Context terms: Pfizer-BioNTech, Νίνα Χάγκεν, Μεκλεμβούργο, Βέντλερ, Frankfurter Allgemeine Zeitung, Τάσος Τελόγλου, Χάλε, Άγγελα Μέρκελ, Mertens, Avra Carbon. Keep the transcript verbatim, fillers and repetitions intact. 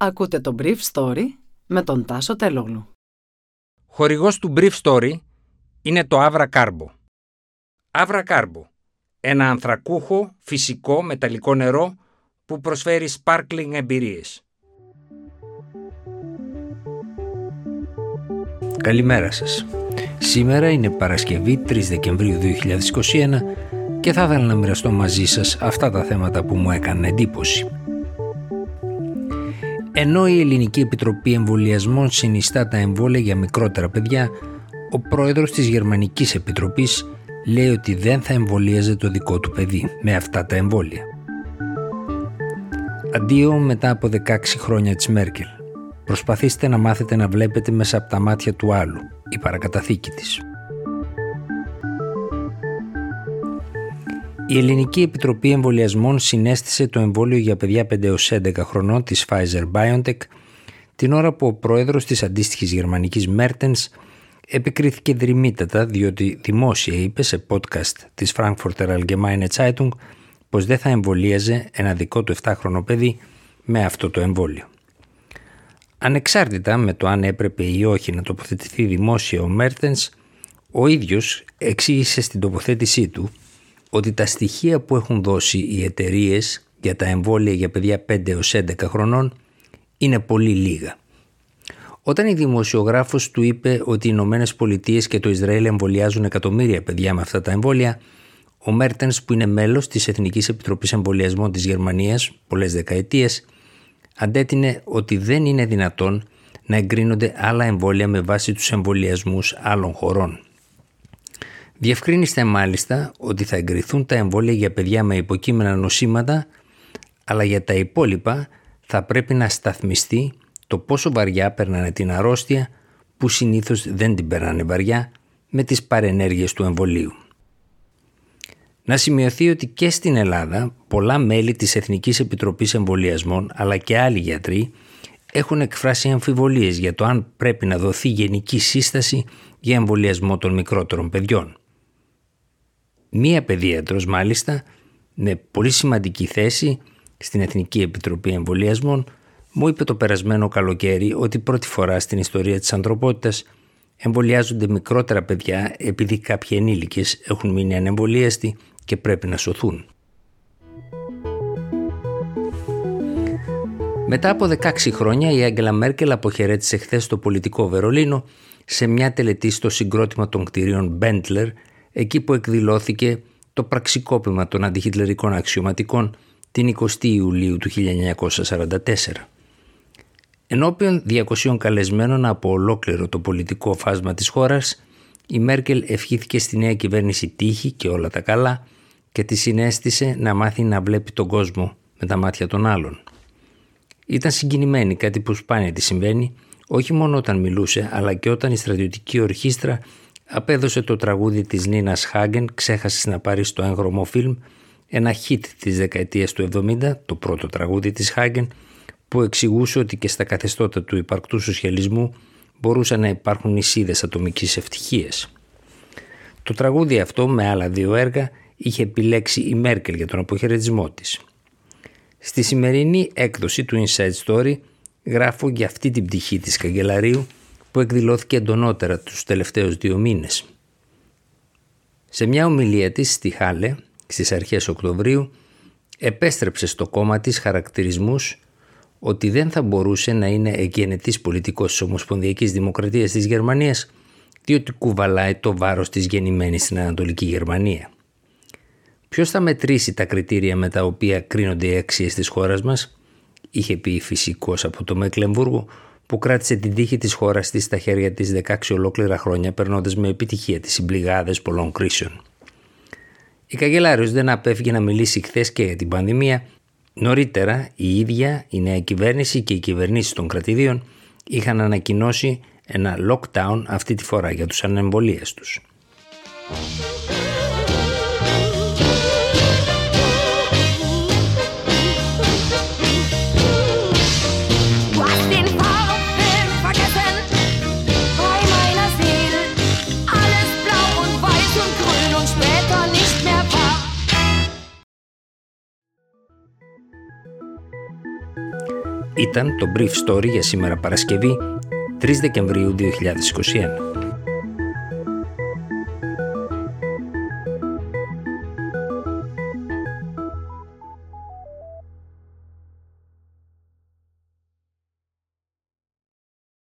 Ακούτε το Brief Story με τον Τάσο Τελόγλου. Χορηγός του Brief Story είναι το Avra Carbon. Avra Carbon, ένα ανθρακούχο, φυσικό, μεταλλικό νερό που προσφέρει sparkling εμπειρίες. Καλημέρα σας. Σήμερα είναι Παρασκευή τρεις Δεκεμβρίου δύο χιλιάδες είκοσι ένα και θα ήθελα να μοιραστώ μαζί σας αυτά τα θέματα που μου έκαναν εντύπωση. Ενώ η Ελληνική Επιτροπή Εμβολιασμών συνιστά τα εμβόλια για μικρότερα παιδιά, ο πρόεδρος της Γερμανικής Επιτροπής λέει ότι δεν θα εμβολίαζε το δικό του παιδί με αυτά τα εμβόλια. Αντίο μετά από δεκαέξι χρόνια της Μέρκελ. Προσπαθήστε να μάθετε να βλέπετε μέσα από τα μάτια του άλλου, η παρακαταθήκη της. Η Ελληνική Επιτροπή Εμβολιασμών συνέστησε το εμβόλιο για παιδιά πέντε έως έντεκα χρονών της Pfizer-BioNTech την ώρα που ο πρόεδρος της αντίστοιχης γερμανικής Mertens επικρίθηκε δρυμύτατα διότι δημόσια είπε σε podcast της Frankfurter Allgemeine Zeitung πως δεν θα εμβολίαζε ένα δικό του επτάχρονο παιδί με αυτό το εμβόλιο. Ανεξάρτητα με το αν έπρεπε ή όχι να τοποθετηθεί δημόσια ο Mertens, ο ίδιος εξήγησε στην τοποθέτησή του ότι τα στοιχεία που έχουν δώσει οι εταιρείες για τα εμβόλια για παιδιά πέντε έως έντεκα χρονών είναι πολύ λίγα. Όταν η δημοσιογράφος του είπε ότι οι Ηνωμένες Πολιτείες και το Ισραήλ εμβολιάζουν εκατομμύρια παιδιά με αυτά τα εμβόλια, ο Μέρτενς, που είναι μέλος της Εθνικής Επιτροπής Εμβολιασμών της Γερμανίας πολλές δεκαετίες, αντέτεινε ότι δεν είναι δυνατόν να εγκρίνονται άλλα εμβόλια με βάση τους εμβολιασμούς άλλων χωρών. Διευκρίνησε μάλιστα ότι θα εγκριθούν τα εμβόλια για παιδιά με υποκείμενα νοσήματα, αλλά για τα υπόλοιπα θα πρέπει να σταθμιστεί το πόσο βαριά περνάνε την αρρώστια, που συνήθως δεν την περνάνε βαριά, με τις παρενέργειες του εμβολίου. Να σημειωθεί ότι και στην Ελλάδα πολλά μέλη της Εθνικής Επιτροπής Εμβολιασμών, αλλά και άλλοι γιατροί, έχουν εκφράσει αμφιβολίες για το αν πρέπει να δοθεί γενική σύσταση για εμβολιασμό των μικρότερων παιδιών. Μία παιδίατρος μάλιστα με πολύ σημαντική θέση στην Εθνική Επιτροπή Εμβολιασμών μου είπε το περασμένο καλοκαίρι ότι πρώτη φορά στην ιστορία της ανθρωπότητας εμβολιάζονται μικρότερα παιδιά επειδή κάποιοι ενήλικες έχουν μείνει ανεμβολίαστοι και πρέπει να σωθούν. Μετά από δεκαέξι χρόνια η Άγγελα Μέρκελ αποχαιρέτησε χθες το πολιτικό Βερολίνο σε μια τελετή στο συγκρότημα των κτηρίων Βέντλερ, εκεί που εκδηλώθηκε το πραξικόπημα των αντιχιτλερικών αξιωματικών την εικοστή Ιουλίου του χίλια εννιακόσια σαράντα τέσσερα. Ενώπιον διακοσίων καλεσμένων από ολόκληρο το πολιτικό φάσμα της χώρας, η Μέρκελ ευχήθηκε στη νέα κυβέρνηση τύχη και όλα τα καλά και τη συνέστησε να μάθει να βλέπει τον κόσμο με τα μάτια των άλλων. Ήταν συγκινημένη, κάτι που σπάνια τη συμβαίνει, όχι μόνο όταν μιλούσε, αλλά και όταν η στρατιωτική ορχήστρα απέδωσε το τραγούδι της Νίνας Χάγκεν «Ξέχασες να πάρεις το έγχρωμο φιλμ», ένα hit της δεκαετίας του εβδομήντα, το πρώτο τραγούδι της Χάγκεν, που εξηγούσε ότι και στα καθεστώτα του υπαρκτού σοσιαλισμού μπορούσαν να υπάρχουν νησίδες ατομικής ευτυχίας. Το τραγούδι αυτό, με άλλα δύο έργα, είχε επιλέξει η Μέρκελ για τον αποχαιρετισμό της. Στη σημερινή έκδοση του Inside Story γράφω για αυτή την πτυχή της καγκελαρίου που εκδηλώθηκε εντονότερα τους τελευταίους δύο μήνες. Σε μια ομιλία της στη Χάλε στις αρχές Οκτωβρίου επέστρεψε στο κόμμα της χαρακτηρισμούς ότι δεν θα μπορούσε να είναι εγγενετής πολιτικός της Ομοσπονδιακής Δημοκρατίας της Γερμανίας διότι κουβαλάει το βάρος της γεννημένης στην Ανατολική Γερμανία. Ποιος θα μετρήσει τα κριτήρια με τα οποία κρίνονται οι αξίες της χώρας μας, είχε πει η φυσικός από το Μεκλεμβούργο, που κράτησε την τύχη της χώρας της στα χέρια της δεκαέξι ολόκληρα χρόνια, περνώντας με επιτυχία τις συμπληγάδες πολλών κρίσεων. Η καγκελάριος δεν απέφυγε να μιλήσει χθες και για την πανδημία. Νωρίτερα, η ίδια, η νέα κυβέρνηση και οι κυβερνήσεις των κρατηδίων είχαν ανακοινώσει ένα lockdown, αυτή τη φορά για τους ανεμβολίες τους. Ήταν το Brief Story για σήμερα Παρασκευή, τρεις Δεκεμβρίου δύο χιλιάδες είκοσι ένα.